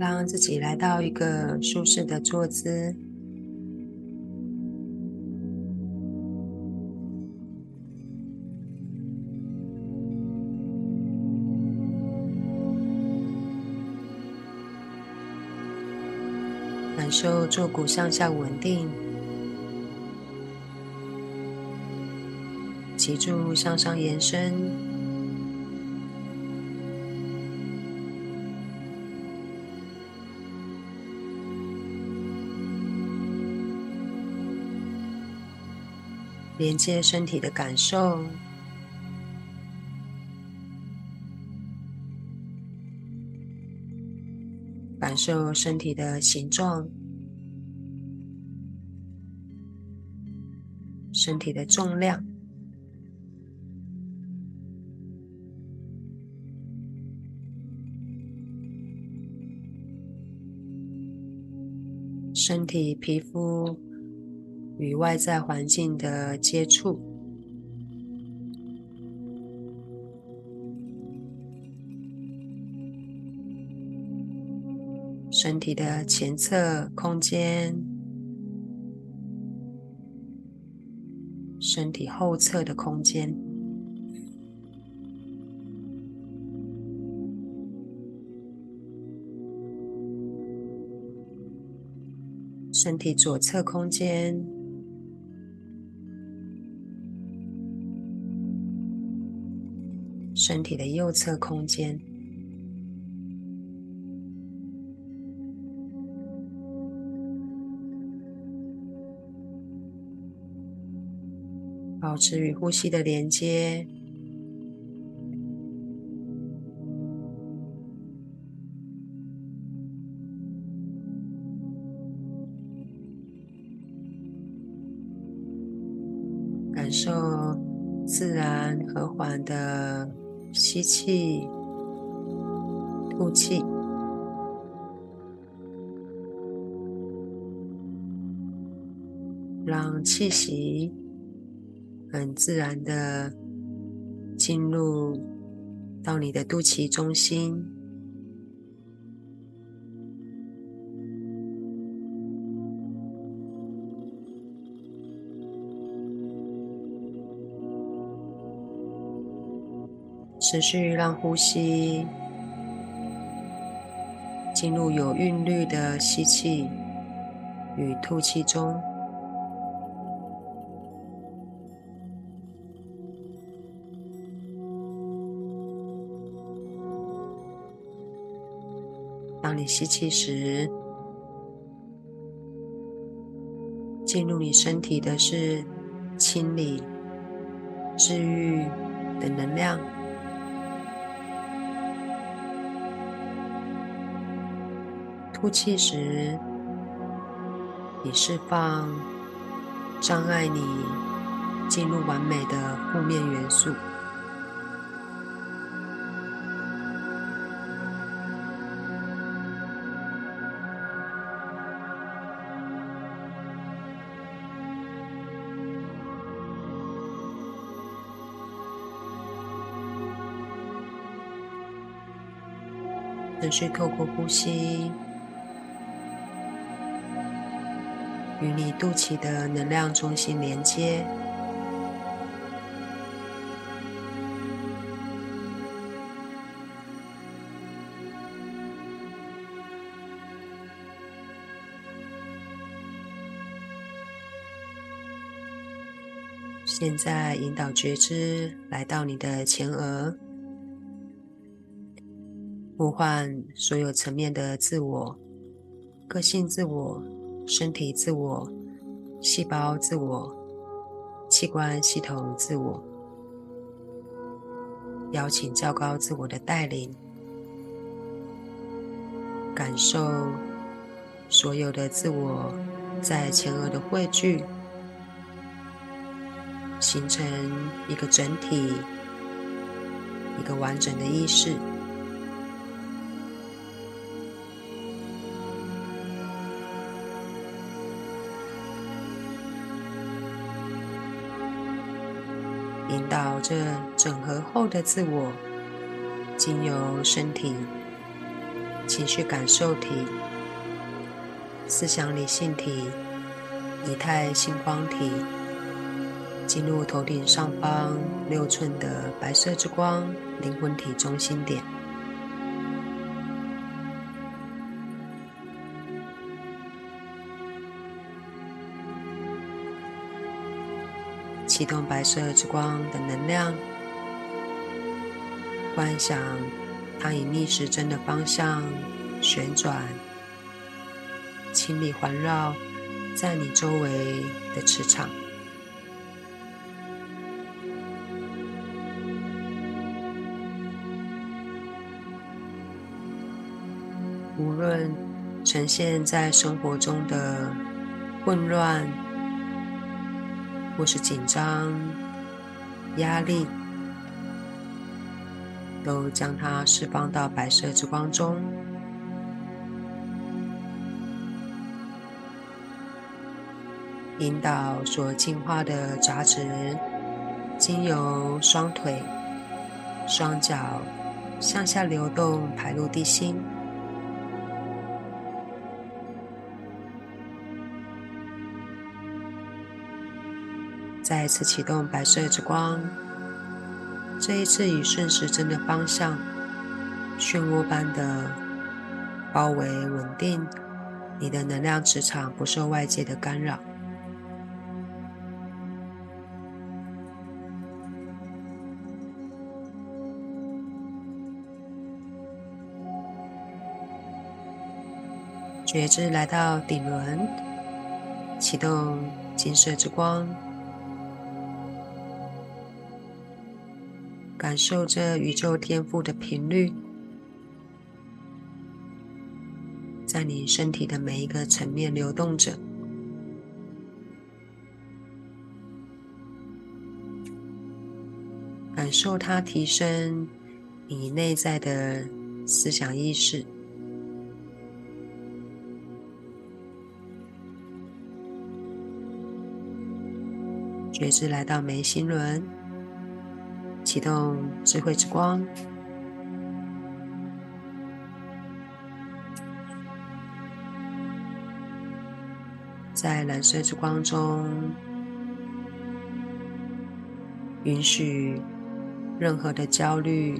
让自己来到一个舒适的坐姿，感受坐骨上下稳定，脊柱向上延伸。连接身体的感受，感受身体的形状，身体的重量，身体皮肤与外在环境的接触，身体的前侧空间，身体后侧的空间，身体左侧空间，身体的右侧空间，保持与呼吸的连接，感受自然和缓的吸气，吐气，让气息很自然地进入到你的肚脐中心，持续让呼吸进入有韵律的吸气与吐气中，当你吸气时，进入你身体的是清理、治愈的能量，呼气时，你释放障碍你进入完美的负面元素。持续透过呼吸，与你肚脐的能量中心连接，现在引导觉知来到你的前额，呼唤所有层面的自我、个性自我、身体自我、细胞自我、器官系统自我，邀请较高自我的带领，感受所有的自我在前额的汇聚，形成一个整体，一个完整的意识。引导这整合后的自我，经由身体、情绪感受体、思想理性体、以太心光体，进入头顶上方6寸的白色之光灵魂体中心点。启动白色之光的能量，观想它以逆时针的方向旋转，清理环绕在你周围的磁场。无论呈现在生活中的混乱，或是紧张、压力，都将它释放到白色之光中。引导所净化的杂质，经由双腿、双脚向下流动，排入地心。再一次启动白色之光，这一次以顺时针的方向，漩涡般的包围稳定你的能量磁场，不受外界的干扰。觉知来到顶轮，启动金色之光，感受着宇宙天赋的频率，在你身体的每一个层面流动着。感受它提升你内在的思想意识。觉知来到眉心轮，启动智慧之光，在蓝色之光中，允许任何的焦虑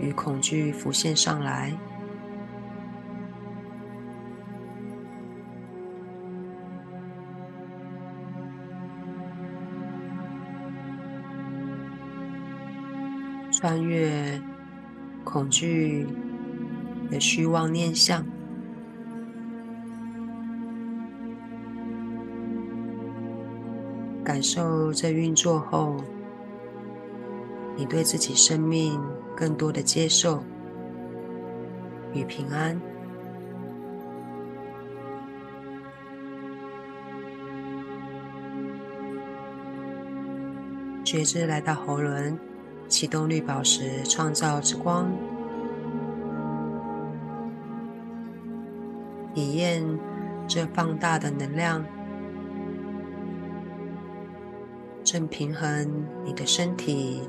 与恐惧浮现上来，穿越恐惧的虚妄念想，感受这运作后，你对自己生命更多的接受与平安。觉知来到喉轮，启动绿宝石创造之光，体验这放大的能量，正平衡你的身体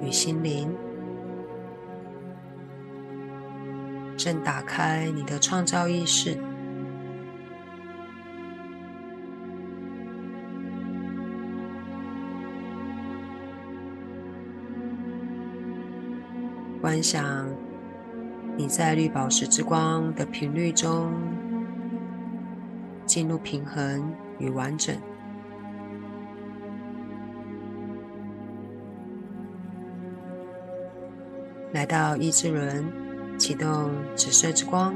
与心灵，正打开你的创造意识。观想你在绿宝石之光的频率中进入平衡与完整。来到意志轮，启动紫色之光，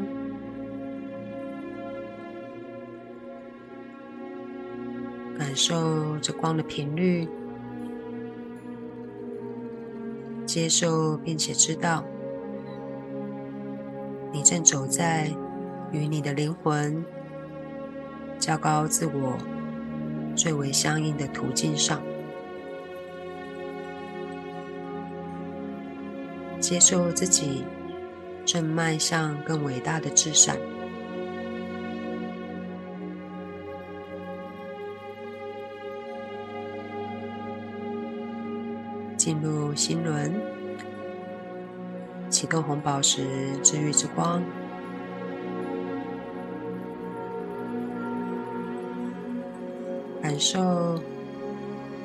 感受这光的频率，接受并且知道，你正走在与你的灵魂、较高自我最为相应的途径上。接受自己正迈向更伟大的至善。进入心轮，启动红宝石治愈之光，感受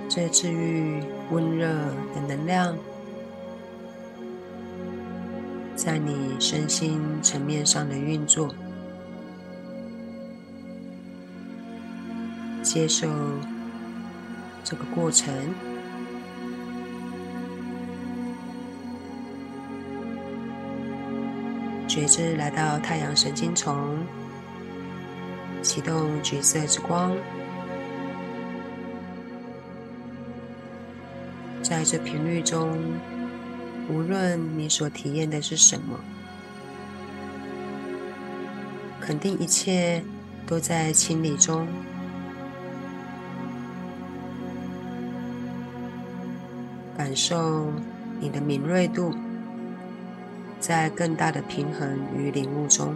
最治愈温热的能量在你身心层面上的运作，接受这个过程，觉知来到太阳神经丛，启动橘色之光，在这频率中，无论你所体验的是什么，肯定一切都在清理中。感受你的敏锐度在更大的平衡与领悟中，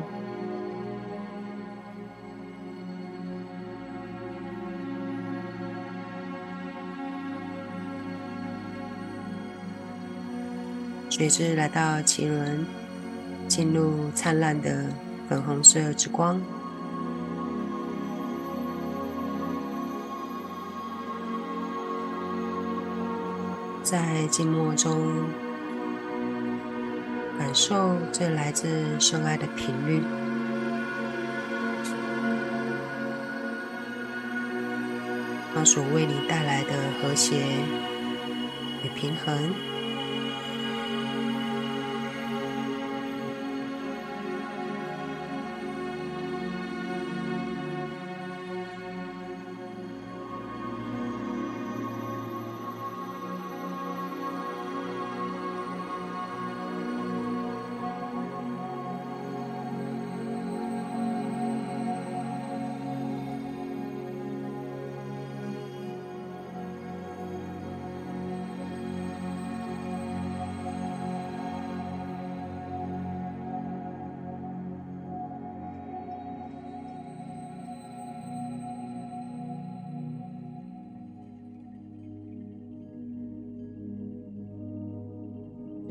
觉知来到脐轮，进入灿烂的粉红色之光，在静默中感受这来自深爱的频率，它所为你带来的和谐与平衡。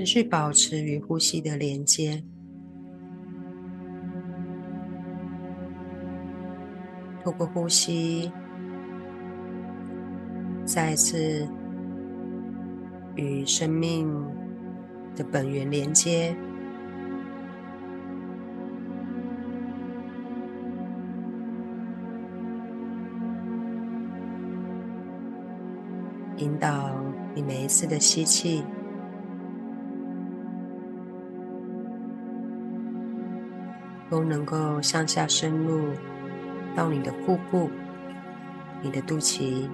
持续保持与呼吸的连接，透过呼吸，再次与生命的本源连接，引导你每一次的吸气。都能够向下深入到你的腹部，你的肚脐，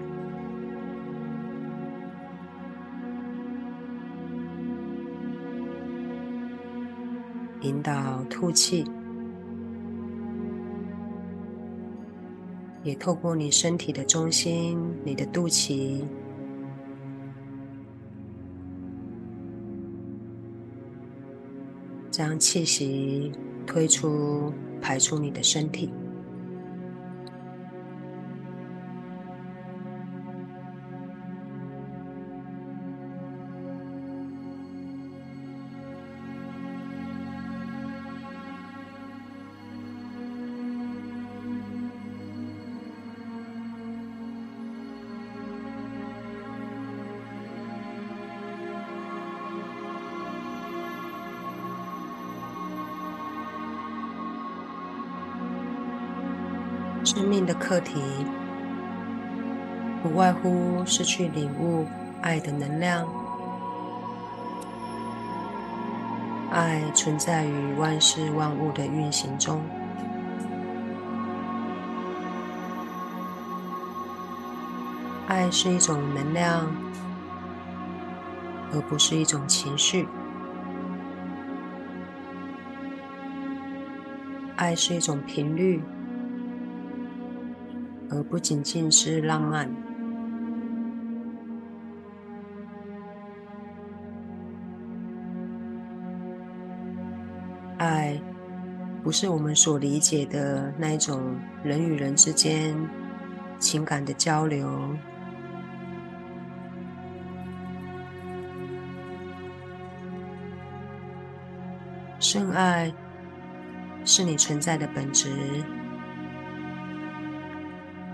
引导吐气，也透过你身体的中心，你的肚脐，将气息推出排出你的身体。生命的课题不外乎是去领悟爱的能量，爱存在于万事万物的运行中，爱是一种能量，而不是一种情绪，爱是一种频率，而不仅仅是浪漫。爱不是我们所理解的那一种人与人之间情感的交流，圣爱是你存在的本质，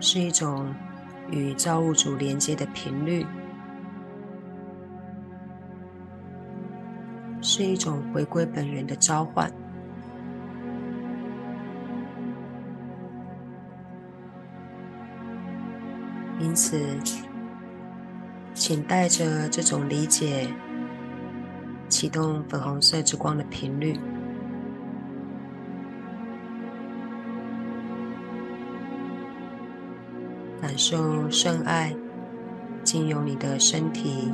是一种与造物主连接的频率，是一种回归本源的召唤。因此，请带着这种理解启动粉红色之光的频率，感受圣爱经由你的身体、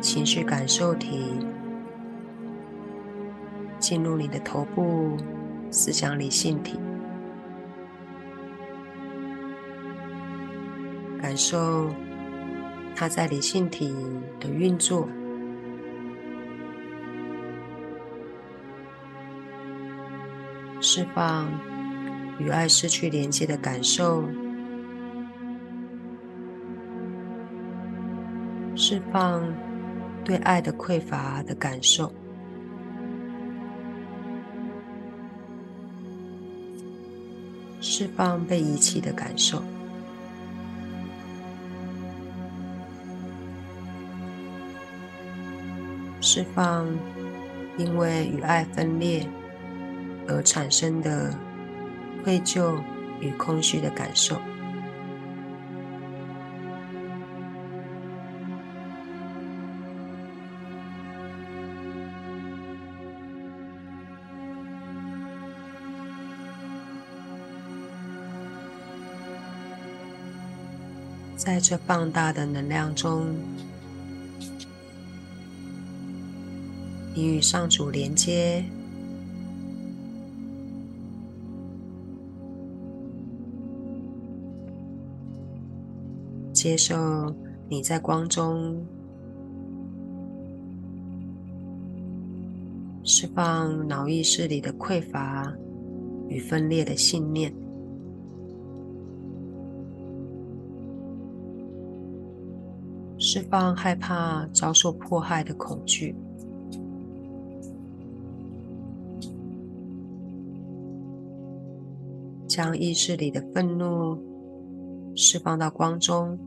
情绪感受体进入你的头部思想理性体，感受它在理性体的运作。释放与爱失去连接的感受，释放对爱的匮乏的感受，释放被遗弃的感受。释放因为与爱分裂而产生的愧疚与空虚的感受，在这放大的能量中，你与上主连接。接受你在光中，释放脑意识里的匮乏与分裂的信念，释放害怕遭受迫害的恐惧，将意识里的愤怒释放到光中。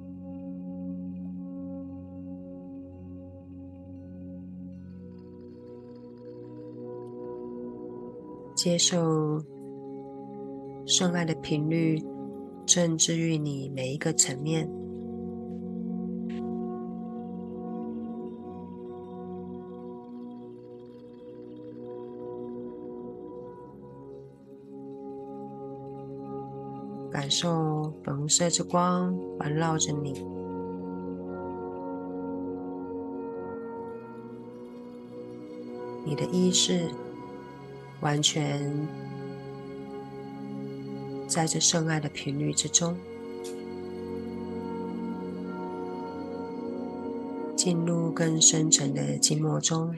接受圣爱的频率正治愈你每一个层面，感受粉红色之光环绕着你，你的意识完全在这圣爱的频率之中，进入更深层的静默中，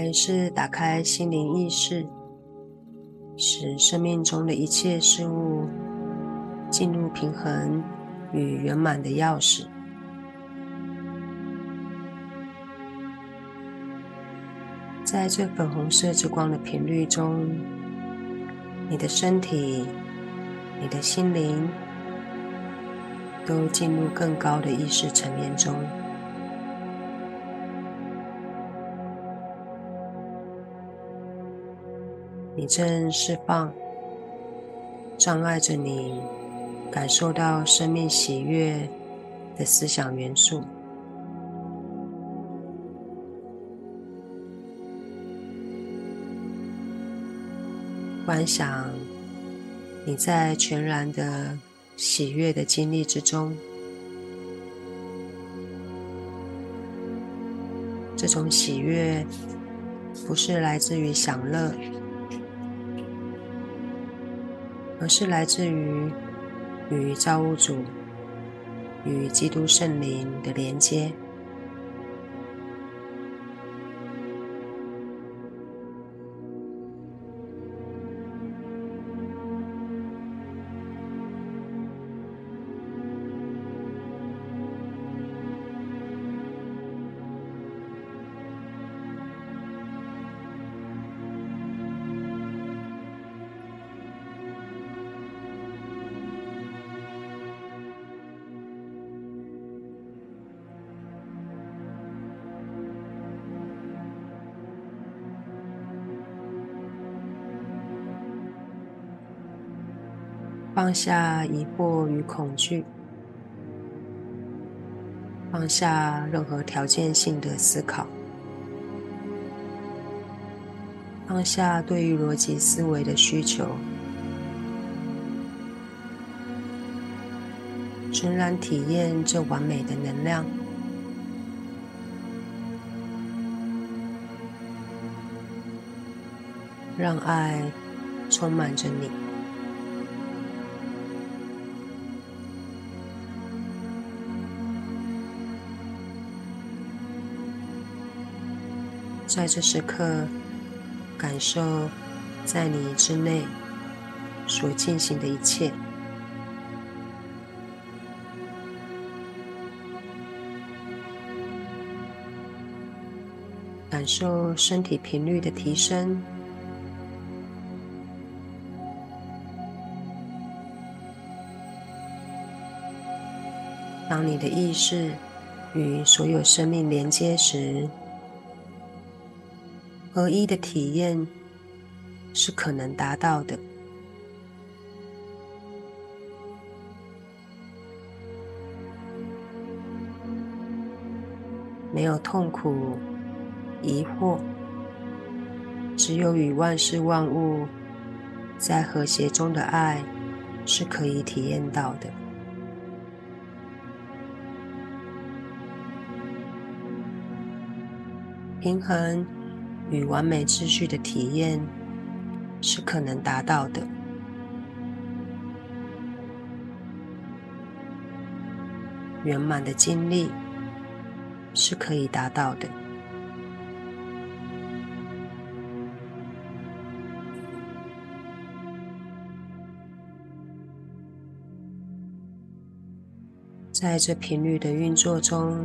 爱是打开心灵意识，使生命中的一切事物进入平衡与圆满的钥匙。在最粉红色之光的频率中，你的身体、你的心灵都进入更高的意识层面中。你正释放障碍着你感受到生命喜悦的思想元素。观想你在全然的喜悦的经历之中，这种喜悦不是来自于享乐，而是来自于与造物主、与基督圣灵的连接。放下疑惑与恐惧，放下任何条件性的思考，放下对于逻辑思维的需求，纯然体验这完美的能量。让爱充满着你。在这时刻，感受在你之内所进行的一切。感受身体频率的提升，当你的意识与所有生命连接时，合一的体验是可能达到的。没有痛苦、疑惑，只有与万事万物在和谐中的爱是可以体验到的。平衡与完美秩序的体验是可能达到的。圆满的经历是可以达到的。在这频率的运作中，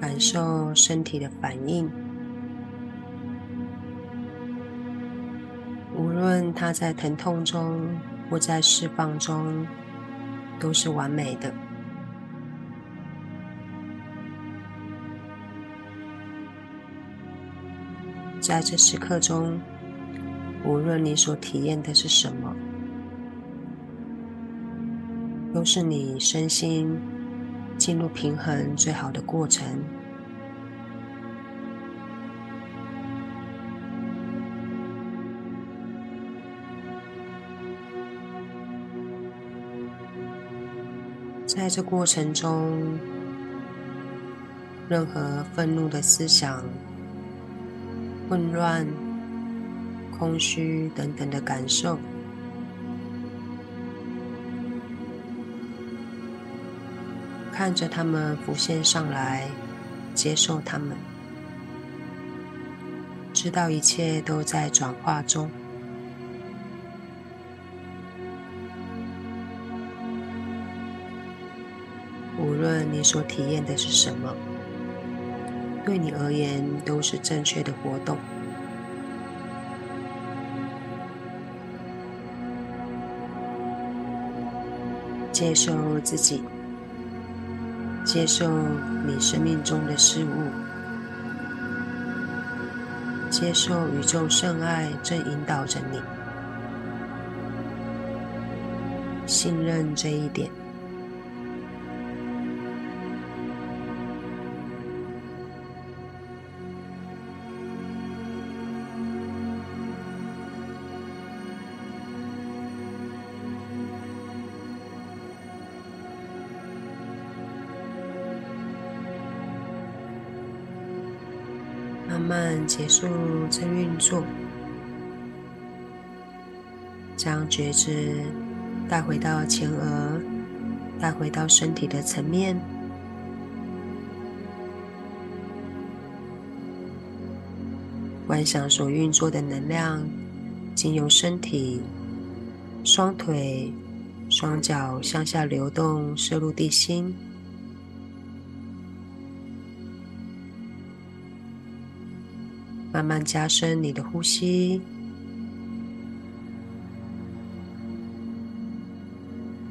感受身体的反应，无论它在疼痛中或在释放中，都是完美的。在这时刻中，无论你所体验的是什么，都是你身心进入平衡最好的过程。在这过程中，任何愤怒的思想、混乱、空虚等等的感受，看着他们浮现上来，接受他们，知道一切都在转化中。无论你所体验的是什么，对你而言都是正确的活动。接受自己，接受你生命中的事物，接受宇宙圣爱正引导着你，信任这一点。慢慢结束这运作，将觉知带回到前额，带回到身体的层面，观想所运作的能量经由身体、双腿、双脚向下流动，摄入地心。慢慢加深你的呼吸，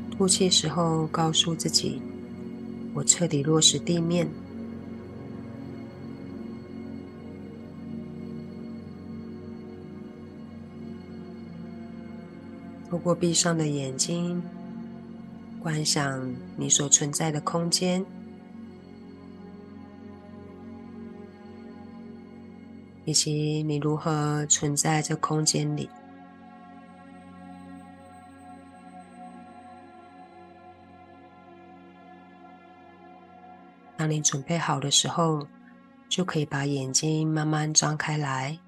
吐气时候告诉自己，我彻底落实地面。透过闭上的眼睛，观想你所存在的空间，以及你如何存在这空间里。当你准备好的时候，就可以把眼睛慢慢张开来。